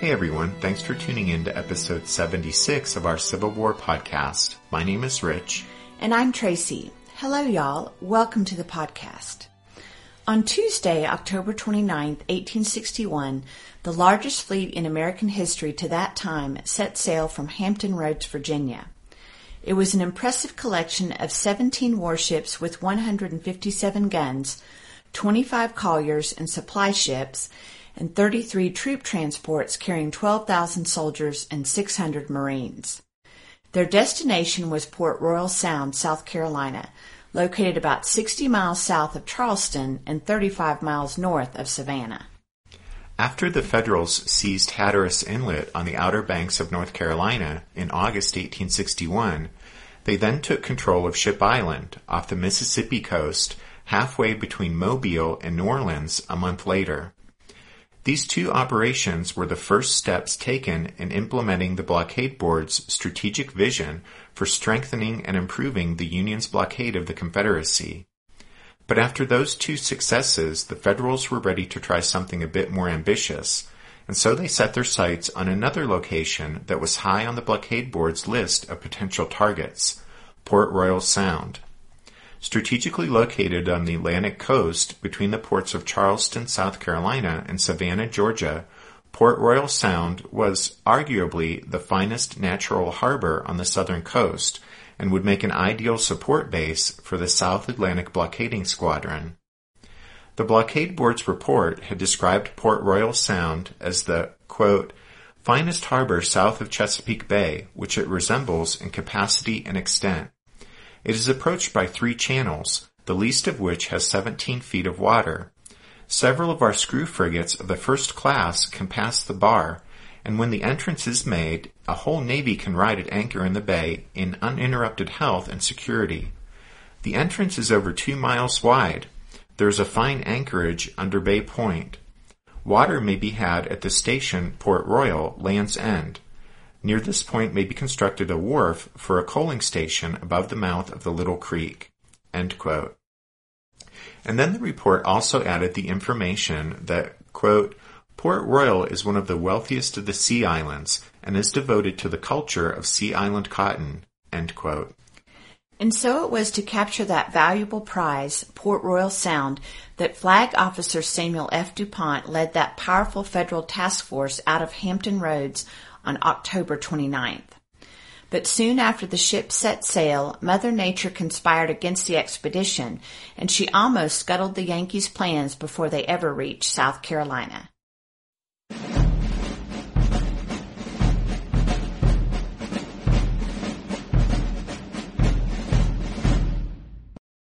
Hey everyone, thanks for tuning in to episode 76 of our Civil War podcast. My name is Rich. And I'm Tracy. Hello y'all, welcome to the podcast. On Tuesday, October 29th, 1861, the largest fleet in American history to that time set sail from Hampton Roads, Virginia. It was an impressive collection of 17 warships with 157 guns, 25 colliers and supply ships, and 33 troop transports carrying 12,000 soldiers and 600 Marines. Their destination was Port Royal Sound, South Carolina, located about 60 miles south of Charleston and 35 miles north of Savannah. After the Federals seized Hatteras Inlet on the outer banks of North Carolina in August 1861, they then took control of Ship Island off the Mississippi coast, halfway between Mobile and New Orleans a month later. These two operations were the first steps taken in implementing the Blockade Board's strategic vision for strengthening and improving the Union's blockade of the Confederacy. But after those two successes, the Federals were ready to try something a bit more ambitious, and so they set their sights on another location that was high on the Blockade Board's list of potential targets, Port Royal Sound. Strategically located on the Atlantic coast between the ports of Charleston, South Carolina, and Savannah, Georgia, Port Royal Sound was arguably the finest natural harbor on the southern coast and would make an ideal support base for the South Atlantic Blockading Squadron. The Blockade Board's report had described Port Royal Sound as the, quote, finest harbor south of Chesapeake Bay, which it resembles in capacity and extent. It is approached by three channels, the least of which has 17 feet of water. Several of our screw frigates of the first class can pass the bar, and when the entrance is made, a whole navy can ride at anchor in the bay in uninterrupted health and security. The entrance is over 2 miles wide. There is a fine anchorage under Bay Point. Water may be had at the station Port Royal, Land's End. Near this point may be constructed a wharf for a coaling station above the mouth of the Little Creek. End quote. And then the report also added the information that, quote, Port Royal is one of the wealthiest of the Sea Islands and is devoted to the culture of Sea Island cotton. End quote. And so it was to capture that valuable prize, Port Royal Sound, that Flag Officer Samuel F. DuPont led that powerful federal task force out of Hampton Roads on October 29th. But soon after the ship set sail, Mother Nature conspired against the expedition, and she almost scuttled the Yankees' plans before they ever reached South Carolina.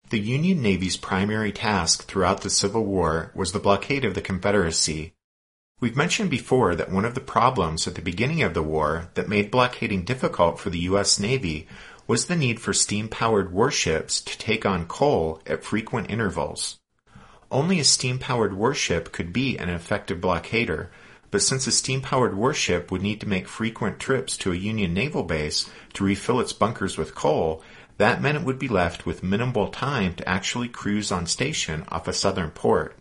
The Union Navy's primary task throughout the Civil War was the blockade of the Confederacy. We've mentioned before that one of the problems at the beginning of the war that made blockading difficult for the U.S. Navy was the need for steam-powered warships to take on coal at frequent intervals. Only a steam-powered warship could be an effective blockader, but since a steam-powered warship would need to make frequent trips to a Union naval base to refill its bunkers with coal, that meant it would be left with minimal time to actually cruise on station off a southern port.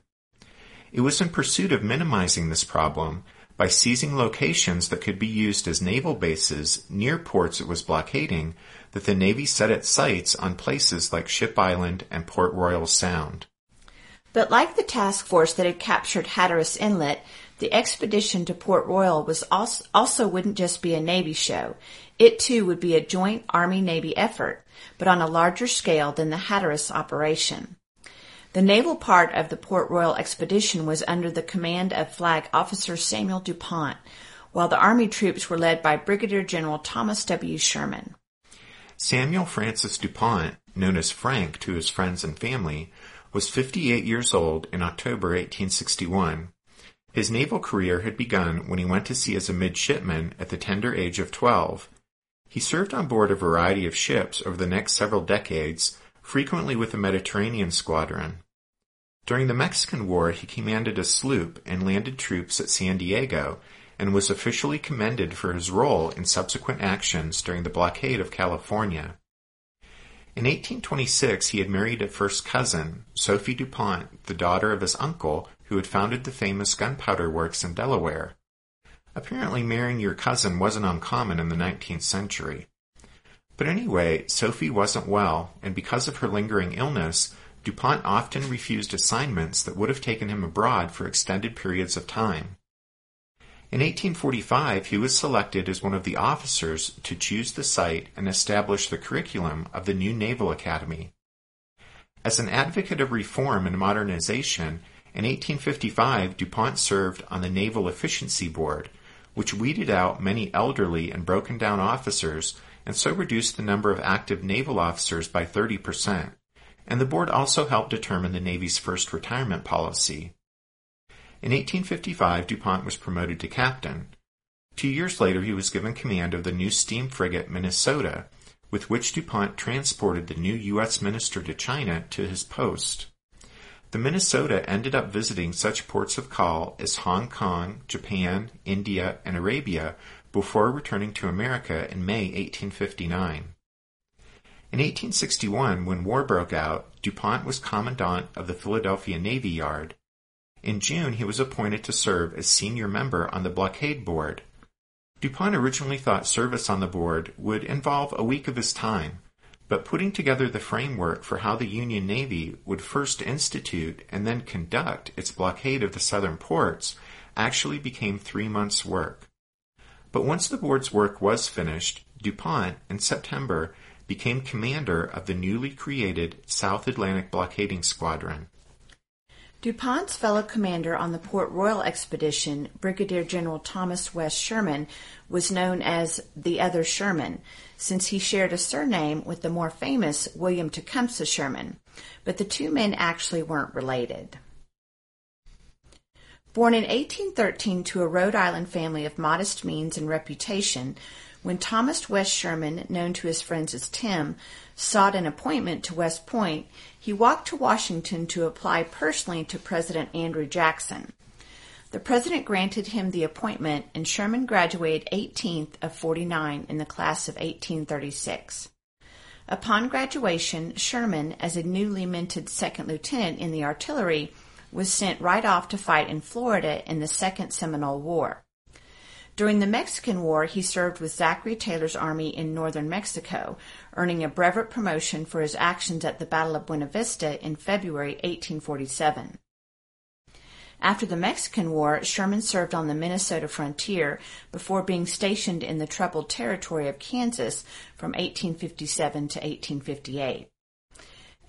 It was in pursuit of minimizing this problem by seizing locations that could be used as naval bases near ports it was blockading that the Navy set its sights on places like Ship Island and Port Royal Sound. But like the task force that had captured Hatteras Inlet, The expedition to Port Royal was also wouldn't just be a Navy show. It too would be a joint Army-Navy effort, but on a larger scale than the Hatteras operation. The naval part of the Port Royal expedition was under the command of Flag Officer Samuel DuPont, while the Army troops were led by Brigadier General Thomas W. Sherman. Samuel Francis DuPont, known as Frank to his friends and family, was 58 years old in October 1861. His naval career had begun when he went to sea as a midshipman at the tender age of 12. He served on board a variety of ships over the next several decades, frequently with a Mediterranean squadron. During the Mexican War, he commanded a sloop and landed troops at San Diego, and was officially commended for his role in subsequent actions during the blockade of California. In 1826, he had married a first cousin, Sophie DuPont, the daughter of his uncle, who had founded the famous gunpowder works in Delaware. Apparently, marrying your cousin wasn't uncommon in the 19th century. But anyway, Sophie wasn't well, and because of her lingering illness, DuPont often refused assignments that would have taken him abroad for extended periods of time. In 1845, he was selected as one of the officers to choose the site and establish the curriculum of the new Naval Academy. As an advocate of reform and modernization, in 1855 DuPont served on the Naval Efficiency Board, which weeded out many elderly and broken-down officers and so reduced the number of active naval officers by 30%, and the board also helped determine the Navy's first retirement policy. In 1855, DuPont was promoted to captain. 2 years later, he was given command of the new steam frigate Minnesota, with which DuPont transported the new U.S. minister to China to his post. The Minnesota ended up visiting such ports of call as Hong Kong, Japan, India, and Arabia, before returning to America in May 1859. In 1861, when war broke out, DuPont was commandant of the Philadelphia Navy Yard. In June, he was appointed to serve as senior member on the Blockade Board. DuPont originally thought service on the board would involve a week of his time, but putting together the framework for how the Union Navy would first institute and then conduct its blockade of the southern ports actually became 3 months' work. But once the board's work was finished, DuPont, in September, became commander of the newly created South Atlantic Blockading Squadron. DuPont's fellow commander on the Port Royal expedition, Brigadier General Thomas West Sherman, was known as the Other Sherman, since he shared a surname with the more famous William Tecumseh Sherman, but the two men actually weren't related. Born in 1813 to a Rhode Island family of modest means and reputation, when Thomas West Sherman, known to his friends as Tim, sought an appointment to West Point, he walked to Washington to apply personally to President Andrew Jackson. The president granted him the appointment, and Sherman graduated 18th of 49 in the class of 1836. Upon graduation, Sherman, as a newly minted second lieutenant in the artillery, was sent right off to fight in Florida in the Second Seminole War. During the Mexican War, he served with Zachary Taylor's army in northern Mexico, earning a brevet promotion for his actions at the Battle of Buena Vista in February 1847. After the Mexican War, Sherman served on the Minnesota frontier before being stationed in the troubled territory of Kansas from 1857 to 1858.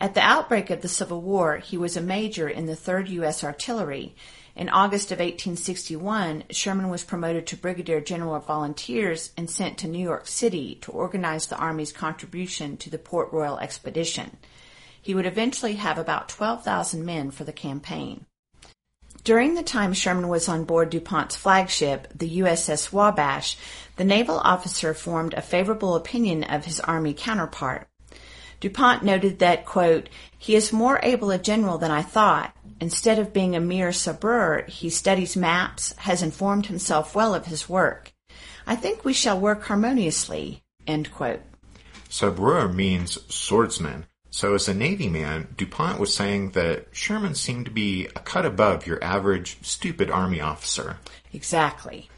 At the outbreak of the Civil War, he was a major in the 3rd U.S. Artillery. In August of 1861, Sherman was promoted to Brigadier General of Volunteers and sent to New York City to organize the Army's contribution to the Port Royal expedition. He would eventually have about 12,000 men for the campaign. During the time Sherman was on board DuPont's flagship, the USS Wabash, the naval officer formed a favorable opinion of his Army counterpart. DuPont noted that, quote, "He is more able a general than I thought. Instead of being a mere sabreur, he studies maps, has informed himself well of his work. I think we shall work harmoniously," end quote. Sabreur means swordsman. So as a Navy man, DuPont was saying that Sherman seemed to be a cut above your average stupid Army officer. Exactly.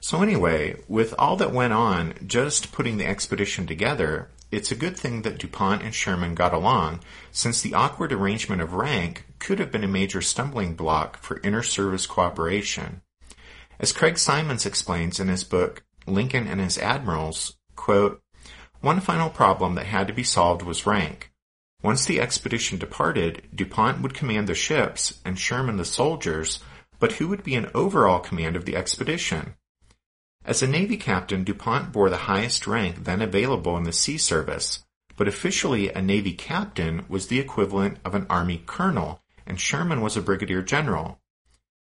So anyway, with all that went on, just putting the expedition together, it's a good thing that DuPont and Sherman got along, since the awkward arrangement of rank could have been a major stumbling block for inter-service cooperation. As Craig Simons explains in his book, Lincoln and His Admirals, quote, "One final problem that had to be solved was rank. Once the expedition departed, DuPont would command the ships and Sherman the soldiers, but who would be in overall command of the expedition? As a Navy captain, DuPont bore the highest rank then available in the sea service, but officially a Navy captain was the equivalent of an Army colonel, and Sherman was a brigadier general.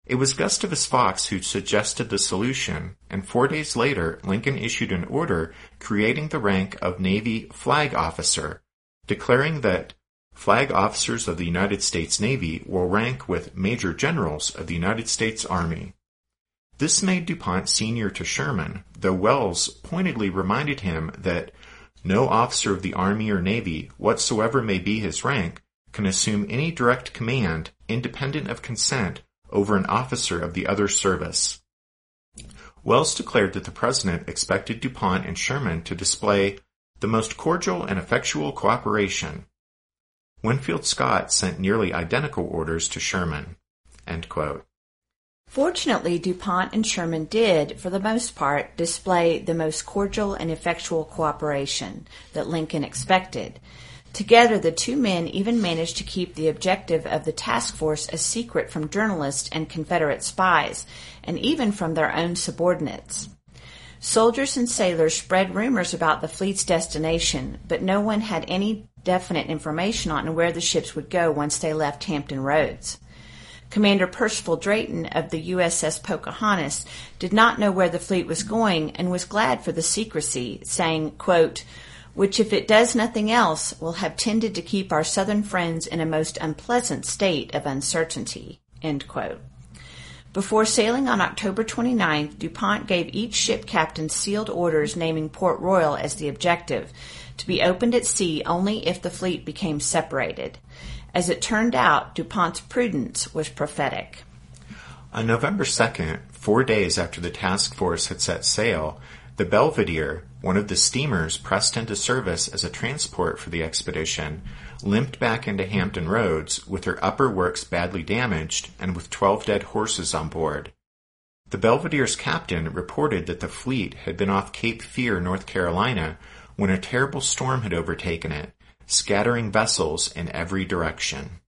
It was Gustavus Fox who suggested the solution, and 4 days later Lincoln issued an order creating the rank of Navy Flag Officer, declaring that flag officers of the United States Navy will rank with major generals of the United States Army." This made DuPont senior to Sherman, though Welles pointedly reminded him that no officer of the Army or Navy, whatsoever may be his rank, can assume any direct command, independent of consent, over an officer of the other service. Welles declared that the President expected DuPont and Sherman to display the most cordial and effectual cooperation. Winfield Scott sent nearly identical orders to Sherman. End quote. Fortunately, DuPont and Sherman did, for the most part, display the most cordial and effectual cooperation that Lincoln expected. Together, the two men even managed to keep the objective of the task force a secret from journalists and Confederate spies, and even from their own subordinates. Soldiers and sailors spread rumors about the fleet's destination, but no one had any definite information on where the ships would go once they left Hampton Roads. Commander Percival Drayton of the USS Pocahontas did not know where the fleet was going and was glad for the secrecy, saying, quote, "which if it does nothing else will have tended to keep our Southern friends in a most unpleasant state of uncertainty," end quote. Before sailing on October 29th, DuPont gave each ship captain sealed orders naming Port Royal as the objective, to be opened at sea only if the fleet became separated. As it turned out, DuPont's prudence was prophetic. On November 2nd, 4 days after the task force had set sail, the Belvedere, one of the steamers pressed into service as a transport for the expedition, limped back into Hampton Roads with her upper works badly damaged and with 12 dead horses on board. The Belvedere's captain reported that the fleet had been off Cape Fear, North Carolina, when a terrible storm had overtaken it, scattering vessels in every direction.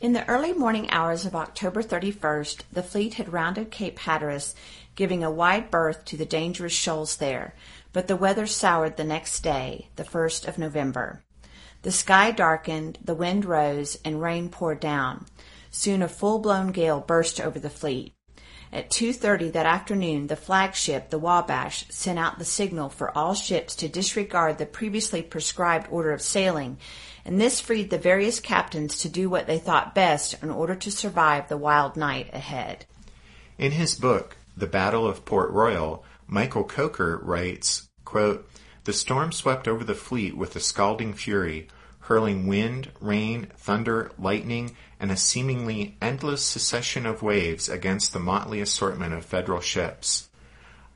In the early morning hours of October 31st, the fleet had rounded Cape Hatteras, giving a wide berth to the dangerous shoals there, but the weather soured the next day, the 1st of November. The sky darkened, the wind rose, and rain poured down. Soon a full-blown gale burst over the fleet. At 2:30 that afternoon, the flagship, the Wabash, sent out the signal for all ships to disregard the previously prescribed order of sailing, and this freed the various captains to do what they thought best in order to survive the wild night ahead. In his book, The Battle of Port Royal, Michael Coker writes, quote, "The storm swept over the fleet with a scalding fury, hurling wind, rain, thunder, lightning, and a seemingly endless succession of waves against the motley assortment of Federal ships.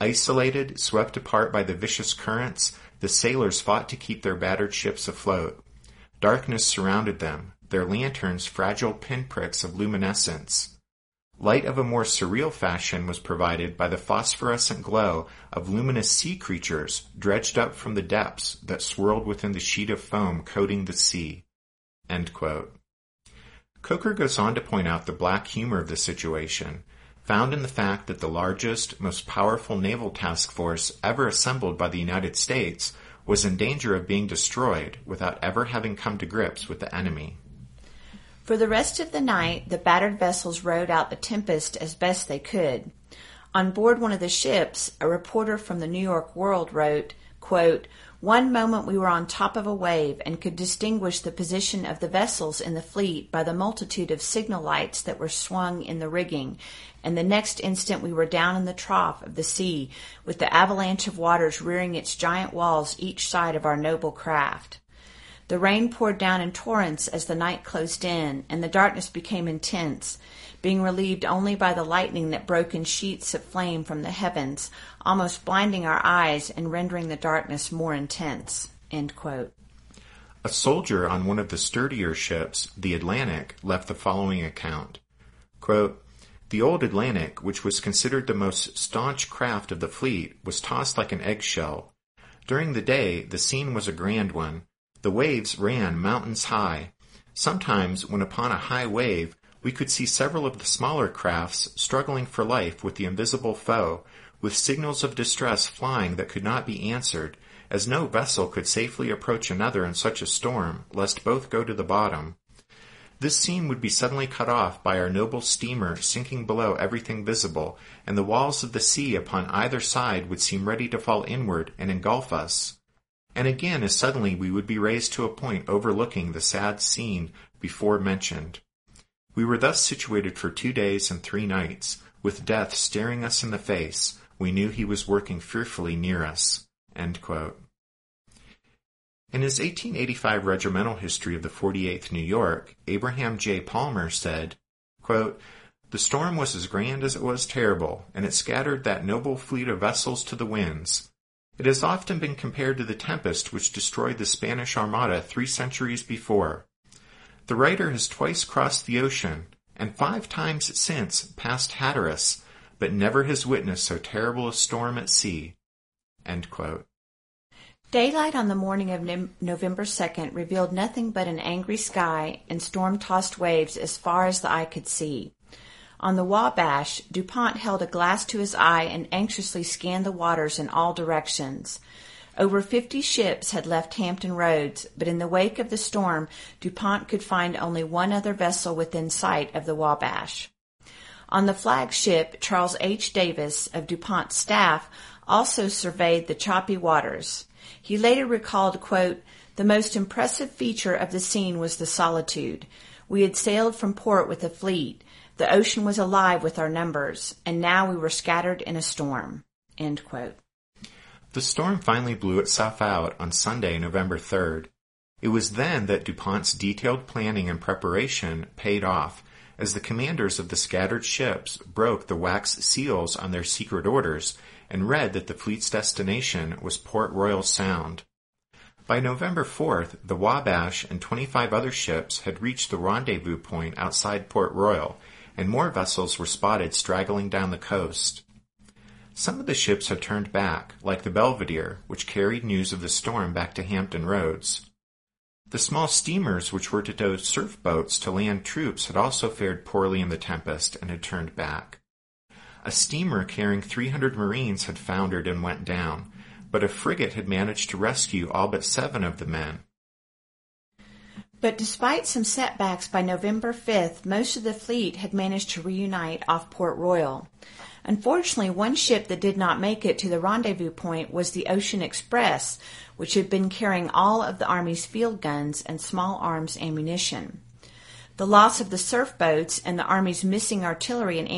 Isolated, swept apart by the vicious currents, the sailors fought to keep their battered ships afloat. Darkness surrounded them, their lanterns fragile pinpricks of luminescence. Light of a more surreal fashion was provided by the phosphorescent glow of luminous sea creatures dredged up from the depths that swirled within the sheet of foam coating the sea." End quote. Coker goes on to point out the black humor of the situation, found in the fact that the largest, most powerful naval task force ever assembled by the United States was in danger of being destroyed without ever having come to grips with the enemy. For the rest of the night, the battered vessels rode out the tempest as best they could. On board one of the ships, a reporter from the New York World wrote, quote, "One moment we were on top of a wave and could distinguish the position of the vessels in the fleet by the multitude of signal lights that were swung in the rigging, and the next instant we were down in the trough of the sea, with the avalanche of waters rearing its giant walls each side of our noble craft. The rain poured down in torrents as the night closed in, and the darkness became intense, being relieved only by the lightning that broke in sheets of flame from the heavens, almost blinding our eyes and rendering the darkness more intense." End quote. A soldier on one of the sturdier ships, the Atlantic, left the following account. Quote, "The old Atlantic, which was considered the most staunch craft of the fleet, was tossed like an eggshell. During the day, the scene was a grand one. The waves ran mountains high. Sometimes, when upon a high wave, we could see several of the smaller crafts struggling for life with the invisible foe, with signals of distress flying that could not be answered, as no vessel could safely approach another in such a storm, lest both go to the bottom. This scene would be suddenly cut off by our noble steamer sinking below everything visible, and the walls of the sea upon either side would seem ready to fall inward and engulf us. And again as suddenly we would be raised to a point overlooking the sad scene before mentioned. We were thus situated for 2 days and 3 nights, with death staring us in the face. We knew he was working fearfully near us." End quote. In his 1885 regimental history of the 48th New York, Abraham J. Palmer said, quote, "The storm was as grand as it was terrible, and it scattered that noble fleet of vessels to the winds. It has often been compared to the tempest which destroyed the Spanish Armada 3 centuries before. The writer has twice crossed the ocean, and 5 times since passed Hatteras, but never has witnessed so terrible a storm at sea." End quote. Daylight on the morning of November 2nd revealed nothing but an angry sky and storm-tossed waves as far as the eye could see. On the Wabash, DuPont held a glass to his eye and anxiously scanned the waters in all directions. Over 50 ships had left Hampton Roads, but in the wake of the storm, DuPont could find only one other vessel within sight of the Wabash. On the flagship, Charles H. Davis of DuPont's staff also surveyed the choppy waters. He later recalled, quote, "The most impressive feature of the scene was the solitude. We had sailed from port with a fleet. The ocean was alive with our numbers, and now we were scattered in a storm." End quote. The storm finally blew itself out on Sunday, November 3rd. It was then that DuPont's detailed planning and preparation paid off, as the commanders of the scattered ships broke the wax seals on their secret orders and read that the fleet's destination was Port Royal Sound. By November 4th, the Wabash and 25 other ships had reached the rendezvous point outside Port Royal, and more vessels were spotted straggling down the coast. Some of the ships had turned back, like the Belvedere, which carried news of the storm back to Hampton Roads. The small steamers which were to tow surf boats to land troops had also fared poorly in the tempest and had turned back. A steamer carrying 300 Marines had foundered and went down, but a frigate had managed to rescue all but 7 of the men. But despite some setbacks, by November 5th, most of the fleet had managed to reunite off Port Royal. Unfortunately, one ship that did not make it to the rendezvous point was the Ocean Express, which had been carrying all of the Army's field guns and small arms ammunition. The loss of the surf boats and the Army's missing artillery and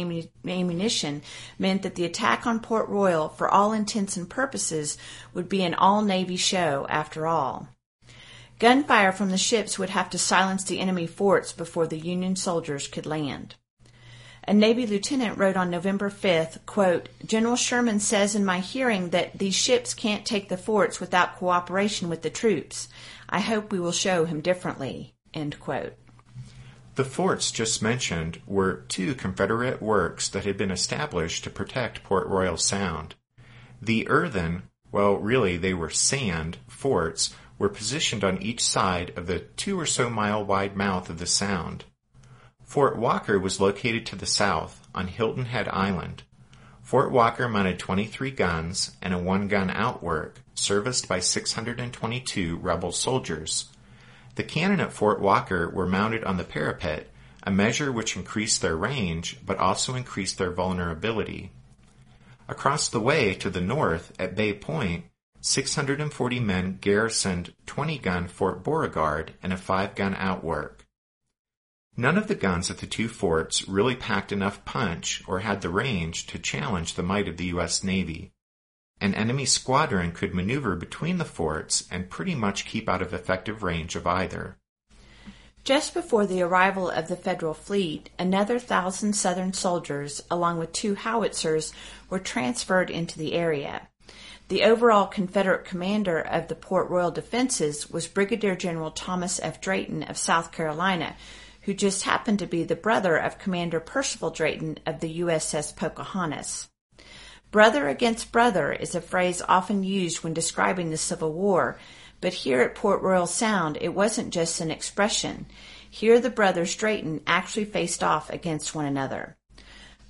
ammunition meant that the attack on Port Royal, for all intents and purposes, would be an all-Navy show after all. Gunfire from the ships would have to silence the enemy forts before the Union soldiers could land. A Navy lieutenant wrote on November 5th, quote, "General Sherman says in my hearing that these ships can't take the forts without cooperation with the troops. I hope we will show him differently." End quote. The forts just mentioned were 2 Confederate works that had been established to protect Port Royal Sound. The earthen, well, really they were sand, forts were positioned on each side of the 2 or so mile wide mouth of the Sound. Fort Walker was located to the south, on Hilton Head Island. Fort Walker mounted 23 guns and a 1-gun outwork, serviced by 622 rebel soldiers. The cannon at Fort Walker were mounted on the parapet, a measure which increased their range but also increased their vulnerability. Across the way to the north, at Bay Point, 640 men garrisoned 20-gun Fort Beauregard and a 5-gun outwork. None of the guns at the 2 forts really packed enough punch or had the range to challenge the might of the U.S. Navy. An enemy squadron could maneuver between the forts and pretty much keep out of effective range of either. Just before the arrival of the Federal fleet, another 1,000 Southern soldiers, along with 2 howitzers, were transferred into the area. The overall Confederate commander of the Port Royal defenses was Brigadier General Thomas F. Drayton of South Carolina, who just happened to be the brother of Commander Percival Drayton of the USS Pocahontas. Brother against brother is a phrase often used when describing the Civil War, but here at Port Royal Sound it wasn't just an expression. Here the brothers Drayton actually faced off against one another.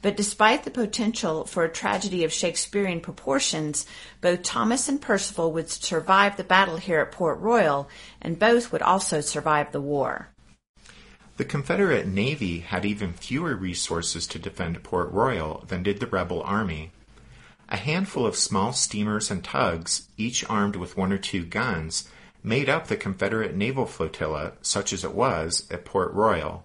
But despite the potential for a tragedy of Shakespearean proportions, both Thomas and Percival would survive the battle here at Port Royal, and both would also survive the war. The Confederate Navy had even fewer resources to defend Port Royal than did the rebel army. A handful of small steamers and tugs, each armed with 1 or 2 guns, made up the Confederate naval flotilla, such as it was, at Port Royal.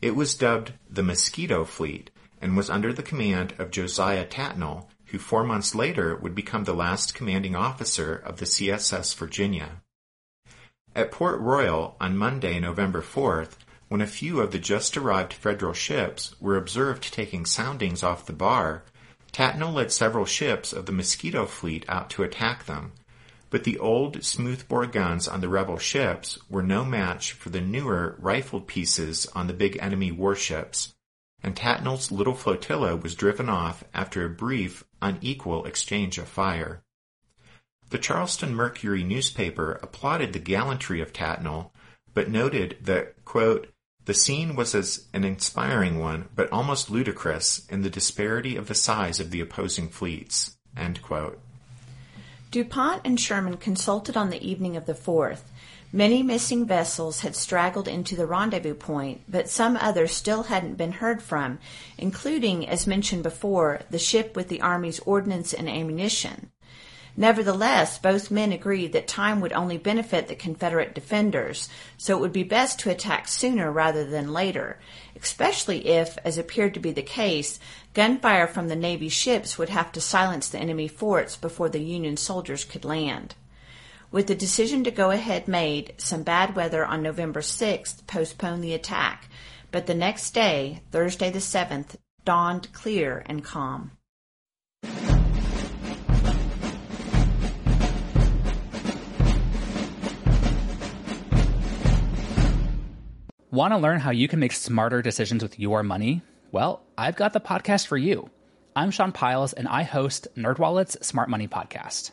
It was dubbed the Mosquito Fleet, and was under the command of Josiah Tatnall, who 4 months later would become the last commanding officer of the CSS Virginia. At Port Royal on Monday, November 4th, when a few of the just-arrived Federal ships were observed taking soundings off the bar, Tatnall led several ships of the Mosquito Fleet out to attack them, but the old smoothbore guns on the rebel ships were no match for the newer rifled pieces on the big enemy warships, and Tatnall's little flotilla was driven off after a brief, unequal exchange of fire. The Charleston Mercury newspaper applauded the gallantry of Tatnall, but noted that, quote, "The scene was as an inspiring one, but almost ludicrous in the disparity of the size of the opposing fleets," end quote. DuPont and Sherman consulted on the evening of the 4th. Many missing vessels had straggled into the rendezvous point, but some others still hadn't been heard from, including, as mentioned before, the ship with the Army's ordnance and ammunition. Nevertheless, both men agreed that time would only benefit the Confederate defenders, so it would be best to attack sooner rather than later, especially if, as appeared to be the case, gunfire from the Navy ships would have to silence the enemy forts before the Union soldiers could land. With the decision to go ahead made, some bad weather on November 6th postponed the attack, but the next day, Thursday the 7th, dawned clear and calm. Want to learn how you can make smarter decisions with your money? Well, I've got the podcast for you. I'm Sean Piles, and I host NerdWallet's Smart Money Podcast.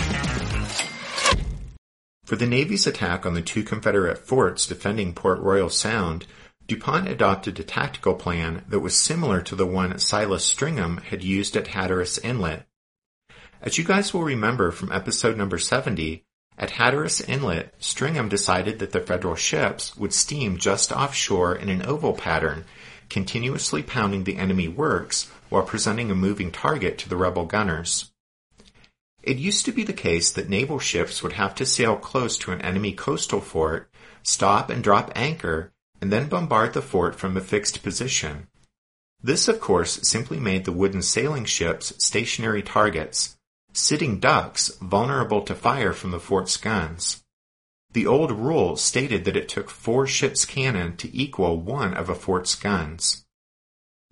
For the Navy's attack on the 2 Confederate forts defending Port Royal Sound, DuPont adopted a tactical plan that was similar to the one Silas Stringham had used at Hatteras Inlet. As you guys will remember from episode number 70, at Hatteras Inlet, Stringham decided that the Federal ships would steam just offshore in an oval pattern, continuously pounding the enemy works while presenting a moving target to the rebel gunners. It used to be the case that naval ships would have to sail close to an enemy coastal fort, stop and drop anchor, and then bombard the fort from a fixed position. This, of course, simply made the wooden sailing ships stationary targets, sitting ducks vulnerable to fire from the fort's guns. The old rule stated that it took 4 ships' cannon to equal 1 of a fort's guns.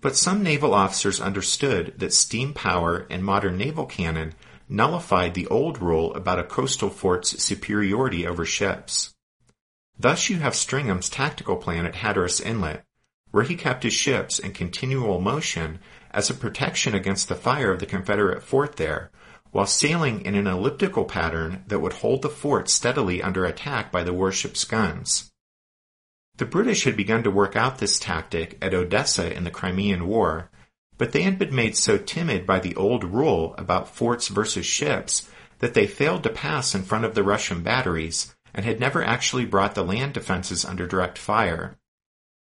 But some naval officers understood that steam power and modern naval cannon nullified the old rule about a coastal fort's superiority over ships. Thus you have Stringham's tactical plan at Hatteras Inlet, where he kept his ships in continual motion as a protection against the fire of the Confederate fort there, while sailing in an elliptical pattern that would hold the fort steadily under attack by the warship's guns. The British had begun to work out this tactic at Odessa in the Crimean War, but they had been made so timid by the old rule about forts versus ships that they failed to pass in front of the Russian batteries and had never actually brought the land defenses under direct fire.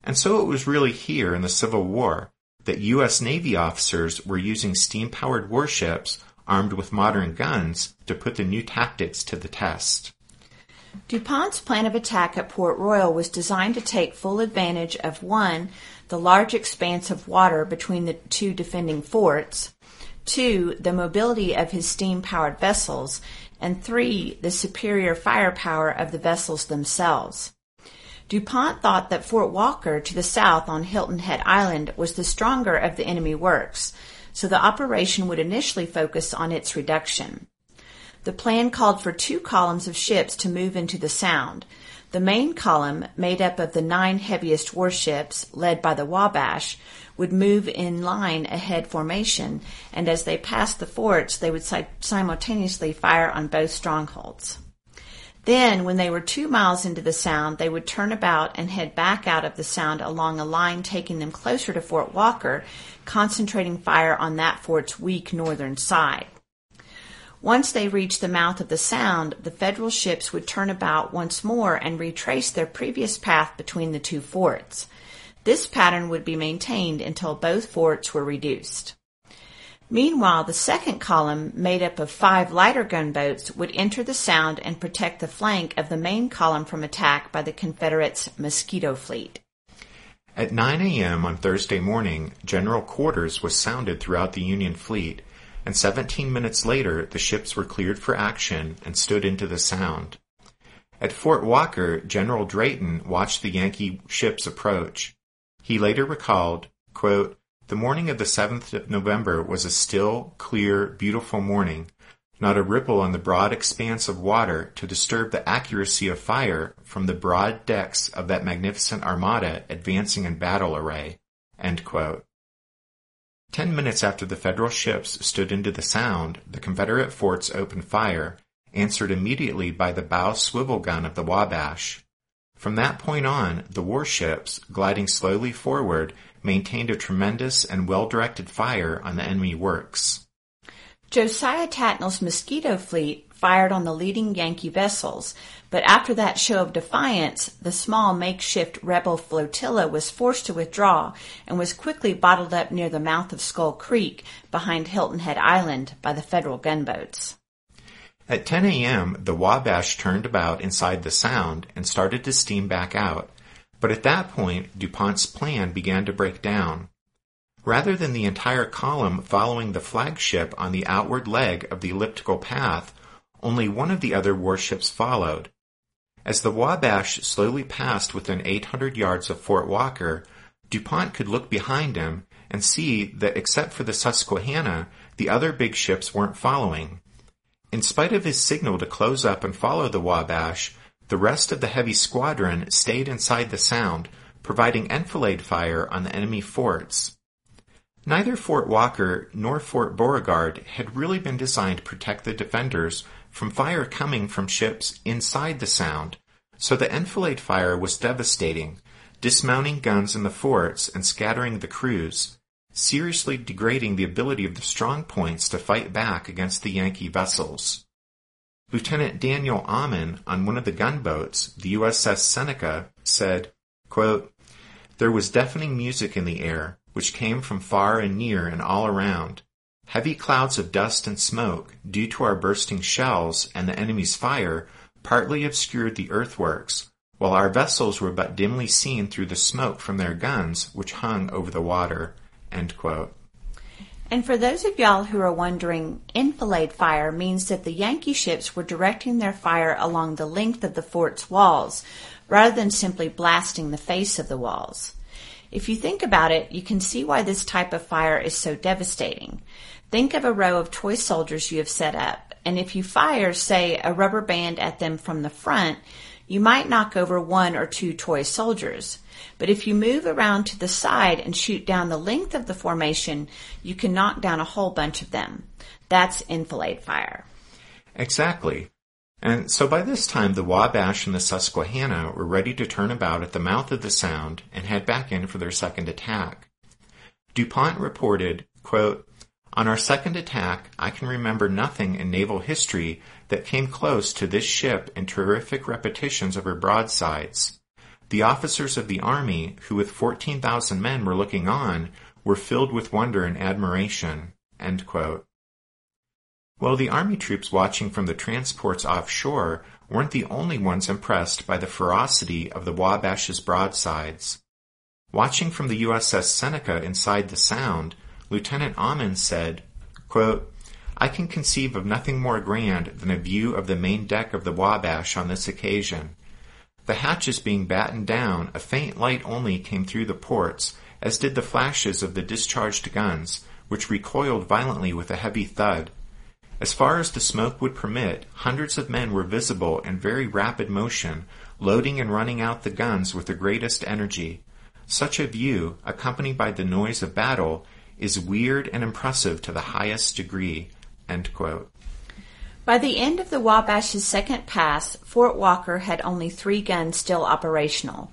And so it was really here in the Civil War that U.S. Navy officers were using steam-powered warships armed with modern guns to put the new tactics to the test. DuPont's plan of attack at Port Royal was designed to take full advantage of, 1, the large expanse of water between the 2 defending forts, 2, the mobility of his steam-powered vessels, and 3, the superior firepower of the vessels themselves. DuPont thought that Fort Walker to the south on Hilton Head Island was the stronger of the enemy works, so the operation would initially focus on its reduction. The plan called for 2 columns of ships to move into the Sound. The main column, made up of the 9 heaviest warships, led by the Wabash, would move in line ahead formation, and as they passed the forts, they would simultaneously fire on both strongholds. Then, when they were 2 miles into the Sound, they would turn about and head back out of the Sound along a line taking them closer to Fort Walker, concentrating fire on that fort's weak northern side. Once they reached the mouth of the Sound, the Federal ships would turn about once more and retrace their previous path between the 2 forts. This pattern would be maintained until both forts were reduced. Meanwhile, the second column, made up of 5 lighter gunboats, would enter the Sound and protect the flank of the main column from attack by the Confederates' Mosquito Fleet. At 9 a.m. on Thursday morning, general quarters was sounded throughout the Union fleet, and 17 minutes later the ships were cleared for action and stood into the Sound. At Fort Walker, General Drayton watched the Yankee ships approach. He later recalled, quote, "The morning of the 7th of November was a still, clear, beautiful morning, not a ripple on the broad expanse of water to disturb the accuracy of fire from the broad decks of that magnificent armada advancing in battle array." End quote. 10 minutes after the Federal ships stood into the Sound, the Confederate forts opened fire, answered immediately by the bow swivel gun of the Wabash. From that point on, the warships, gliding slowly forward, maintained a tremendous and well-directed fire on the enemy works. Josiah Tatnall's Mosquito Fleet fired on the leading Yankee vessels, but after that show of defiance, the small makeshift rebel flotilla was forced to withdraw and was quickly bottled up near the mouth of Skull Creek behind Hilton Head Island by the Federal gunboats. At 10 a.m., the Wabash turned about inside the Sound and started to steam back out. But at that point, DuPont's plan began to break down. Rather than the entire column following the flagship on the outward leg of the elliptical path, only one of the other warships followed. As the Wabash slowly passed within 800 yards of Fort Walker, DuPont could look behind him and see that except for the Susquehanna, the other big ships weren't following. In spite of his signal to close up and follow the Wabash, the rest of the heavy squadron stayed inside the Sound, providing enfilade fire on the enemy forts. Neither Fort Walker nor Fort Beauregard had really been designed to protect the defenders from fire coming from ships inside the Sound, so the enfilade fire was devastating, dismounting guns in the forts and scattering the crews, seriously degrading the ability of the strong points to fight back against the Yankee vessels. Lieutenant Daniel Ammen, on one of the gunboats, the USS Seneca, said, quote, "There was deafening music in the air, which came from far and near and all around. Heavy clouds of dust and smoke, due to our bursting shells and the enemy's fire, partly obscured the earthworks, while our vessels were but dimly seen through the smoke from their guns, which hung over the water." End quote. And for those of y'all who are wondering, enfilade fire means that the Yankee ships were directing their fire along the length of the fort's walls, rather than simply blasting the face of the walls. If you think about it, you can see why this type of fire is so devastating. Think of a row of toy soldiers you have set up, and if you fire, say, a rubber band at them from the front, you might knock over one or two toy soldiers. But if you move around to the side and shoot down the length of the formation, you can knock down a whole bunch of them. That's enfilade fire. Exactly. And so by this time, the Wabash and the Susquehanna were ready to turn about at the mouth of the Sound and head back in for their second attack. DuPont reported, quote, "On our second attack, I can remember nothing in naval history that came close to this ship in terrific repetitions of her broadsides. The officers of the Army, who with 14,000 men were looking on, were filled with wonder and admiration." End quote. Well, the Army troops watching from the transports offshore weren't the only ones impressed by the ferocity of the Wabash's broadsides. Watching from the USS Seneca inside the Sound, Lieutenant Amon said, quote, "I can conceive of nothing more grand than a view of the main deck of the Wabash on this occasion. The hatches being battened down, a faint light only came through the ports, as did the flashes of the discharged guns, which recoiled violently with a heavy thud. As far as the smoke would permit, hundreds of men were visible in very rapid motion, loading and running out the guns with the greatest energy. Such a view, accompanied by the noise of battle, is weird and impressive to the highest degree." End quote. By the end of the Wabash's second pass, Fort Walker had only 3 guns still operational.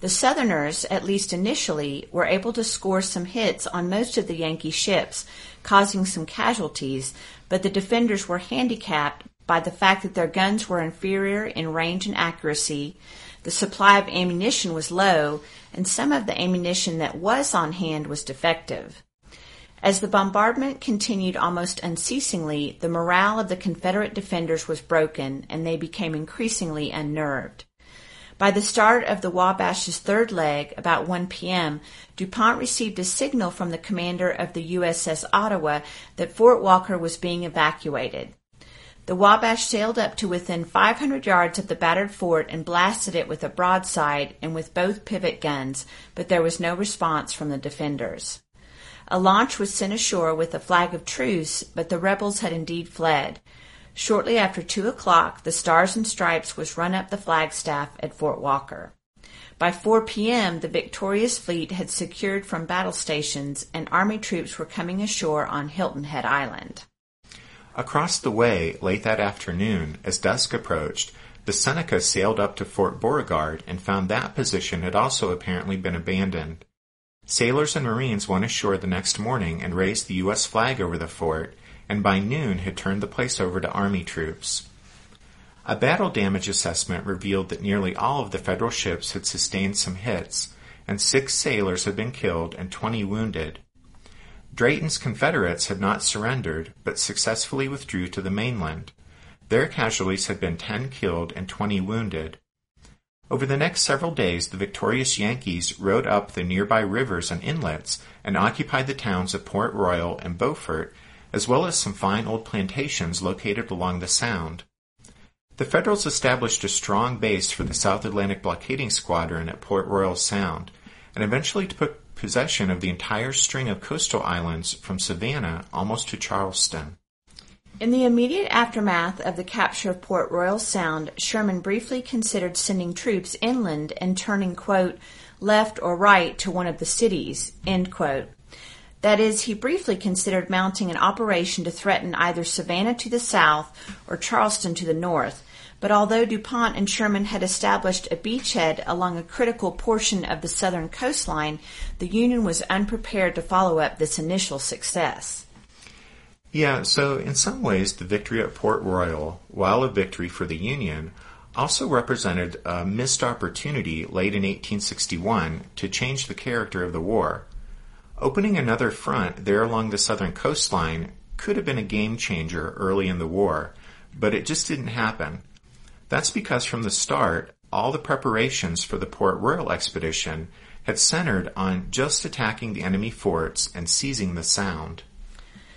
The Southerners, at least initially, were able to score some hits on most of the Yankee ships, causing some casualties, but the defenders were handicapped by the fact that their guns were inferior in range and accuracy, the supply of ammunition was low, and some of the ammunition that was on hand was defective. As the bombardment continued almost unceasingly, the morale of the Confederate defenders was broken, and they became increasingly unnerved. By the start of the Wabash's third leg, about 1 p.m., DuPont received a signal from the commander of the USS Ottawa that Fort Walker was being evacuated. The Wabash sailed up to within 500 yards of the battered fort and blasted it with a broadside and with both pivot guns, but there was no response from the defenders. A launch was sent ashore with a flag of truce, but the rebels had indeed fled. Shortly after 2 o'clock, the Stars and Stripes was run up the flagstaff at Fort Walker. By 4 p.m., the victorious fleet had secured from battle stations, and Army troops were coming ashore on Hilton Head Island. Across the way, late that afternoon, as dusk approached, the Seneca sailed up to Fort Beauregard and found that position had also apparently been abandoned. Sailors and Marines went ashore the next morning and raised the U.S. flag over the fort, and by noon had turned the place over to Army troops. A battle damage assessment revealed that nearly all of the Federal ships had sustained some hits, and 6 sailors had been killed and 20 wounded. Drayton's Confederates had not surrendered, but successfully withdrew to the mainland. Their casualties had been 10 killed and 20 wounded. Over the next several days, the victorious Yankees rode up the nearby rivers and inlets and occupied the towns of Port Royal and Beaufort, as well as some fine old plantations located along the Sound. The Federals established a strong base for the South Atlantic Blockading Squadron at Port Royal Sound, and eventually took possession of the entire string of coastal islands from Savannah almost to Charleston. In the immediate aftermath of the capture of Port Royal Sound, Sherman briefly considered sending troops inland and turning, quote, left or right to one of the cities, end quote. That is, he briefly considered mounting an operation to threaten either Savannah to the south or Charleston to the north, but although DuPont and Sherman had established a beachhead along a critical portion of the southern coastline, the Union was unprepared to follow up this initial success. Yeah, so in some ways the victory at Port Royal, while a victory for the Union, also represented a missed opportunity late in 1861 to change the character of the war. Opening another front there along the southern coastline could have been a game changer early in the war, but it just didn't happen. That's because from the start, all the preparations for the Port Royal expedition had centered on just attacking the enemy forts and seizing the Sound.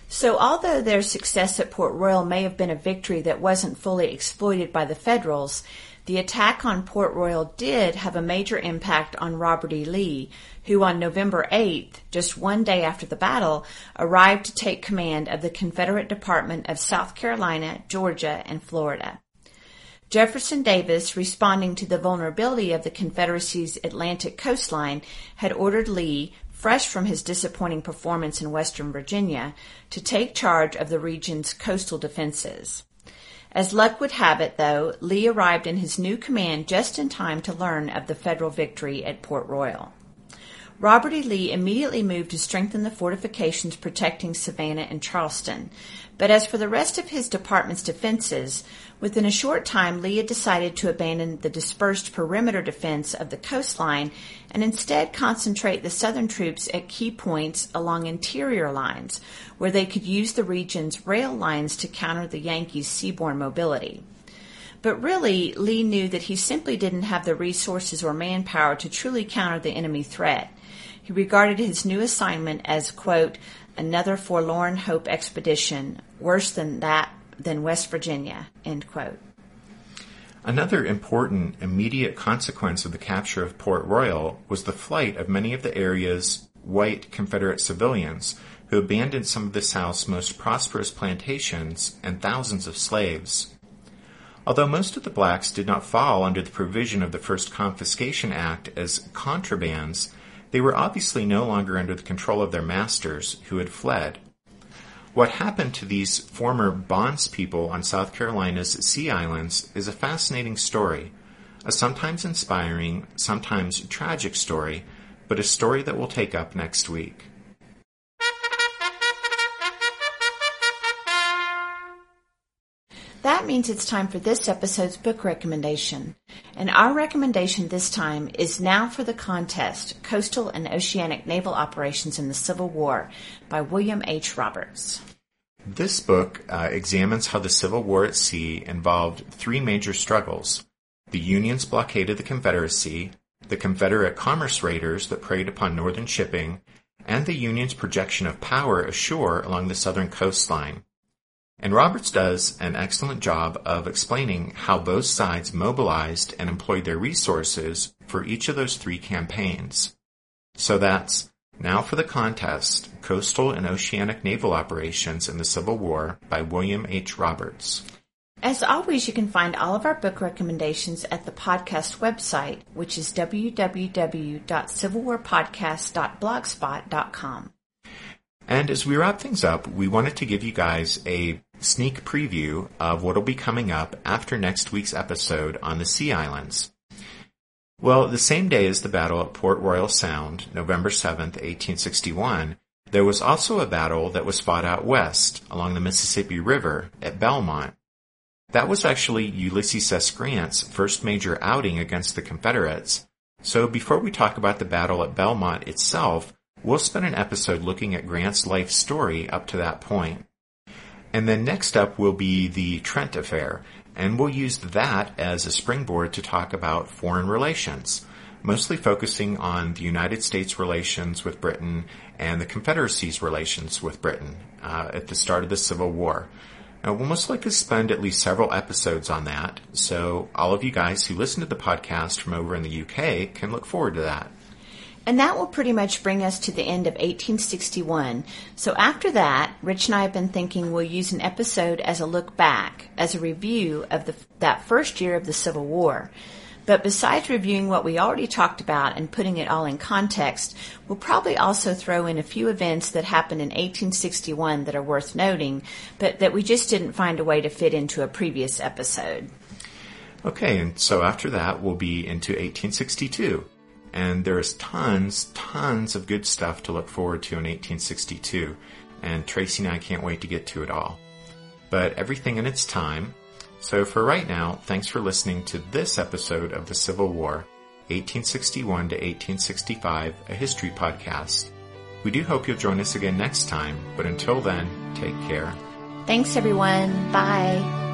So although their success at Port Royal may have been a victory that wasn't fully exploited by the Federals, the attack on Port Royal did have a major impact on Robert E. Lee, who on November 8th, just one day after the battle, arrived to take command of the Confederate Department of South Carolina, Georgia, and Florida. Jefferson Davis, responding to the vulnerability of the Confederacy's Atlantic coastline, had ordered Lee, fresh from his disappointing performance in Western Virginia, to take charge of the region's coastal defenses. As luck would have it, though, Lee arrived in his new command just in time to learn of the Federal victory at Port Royal. Robert E. Lee immediately moved to strengthen the fortifications protecting Savannah and Charleston. But as for the rest of his department's defenses, within a short time Lee had decided to abandon the dispersed perimeter defense of the coastline and instead concentrate the Southern troops at key points along interior lines, where they could use the region's rail lines to counter the Yankees' seaborne mobility. But really, Lee knew that he simply didn't have the resources or manpower to truly counter the enemy threat. He regarded his new assignment as, quote, another forlorn hope expedition, worse than that than West Virginia, end quote. Another important immediate consequence of the capture of Port Royal was the flight of many of the area's white Confederate civilians who abandoned some of the South's most prosperous plantations and thousands of slaves. Although most of the blacks did not fall under the provision of the First Confiscation Act as contrabands, they were obviously no longer under the control of their masters, who had fled. What happened to these former bondspeople on South Carolina's Sea Islands is a fascinating story, a sometimes inspiring, sometimes tragic story, but a story that we'll take up next week. That means it's time for this episode's book recommendation. And our recommendation this time is Now for the Contest, Coastal and Oceanic Naval Operations in the Civil War by William H. Roberts. This book examines how the Civil War at sea involved three major struggles: the Union's blockade of the Confederacy, the Confederate commerce raiders that preyed upon northern shipping, and the Union's projection of power ashore along the southern coastline. And Roberts does an excellent job of explaining how both sides mobilized and employed their resources for each of those three campaigns. So that's Now for the Contest, Coastal and Oceanic Naval Operations in the Civil War by William H. Roberts. As always, you can find all of our book recommendations at the podcast website, which is www.civilwarpodcast.blogspot.com. And as we wrap things up, we wanted to give you guys a sneak preview of what will be coming up after next week's episode on the Sea Islands. Well, the same day as the battle at Port Royal Sound, November 7th, 1861, there was also a battle that was fought out west along the Mississippi River at Belmont. That was actually Ulysses S. Grant's first major outing against the Confederates. So before we talk about the battle at Belmont itself, we'll spend an episode looking at Grant's life story up to that point. And then next up will be the Trent Affair, and we'll use that as a springboard to talk about foreign relations, mostly focusing on the United States relations with Britain and the Confederacy's relations with Britain at the start of the Civil War. Now, we'll most likely spend at least several episodes on that, so all of you guys who listen to the podcast from over in the UK can look forward to that. And that will pretty much bring us to the end of 1861. So after that, Rich and I have been thinking we'll use an episode as a look back, as a review of that first year of the Civil War. But besides reviewing what we already talked about and putting it all in context, we'll probably also throw in a few events that happened in 1861 that are worth noting, but that we just didn't find a way to fit into a previous episode. Okay, and so after that, we'll be into 1862. And there is tons of good stuff to look forward to in 1862. And Tracy and I can't wait to get to it all. But everything in its time. So for right now, thanks for listening to this episode of The Civil War, 1861 to 1865, a history podcast. We do hope you'll join us again next time. But until then, take care. Thanks, everyone. Bye.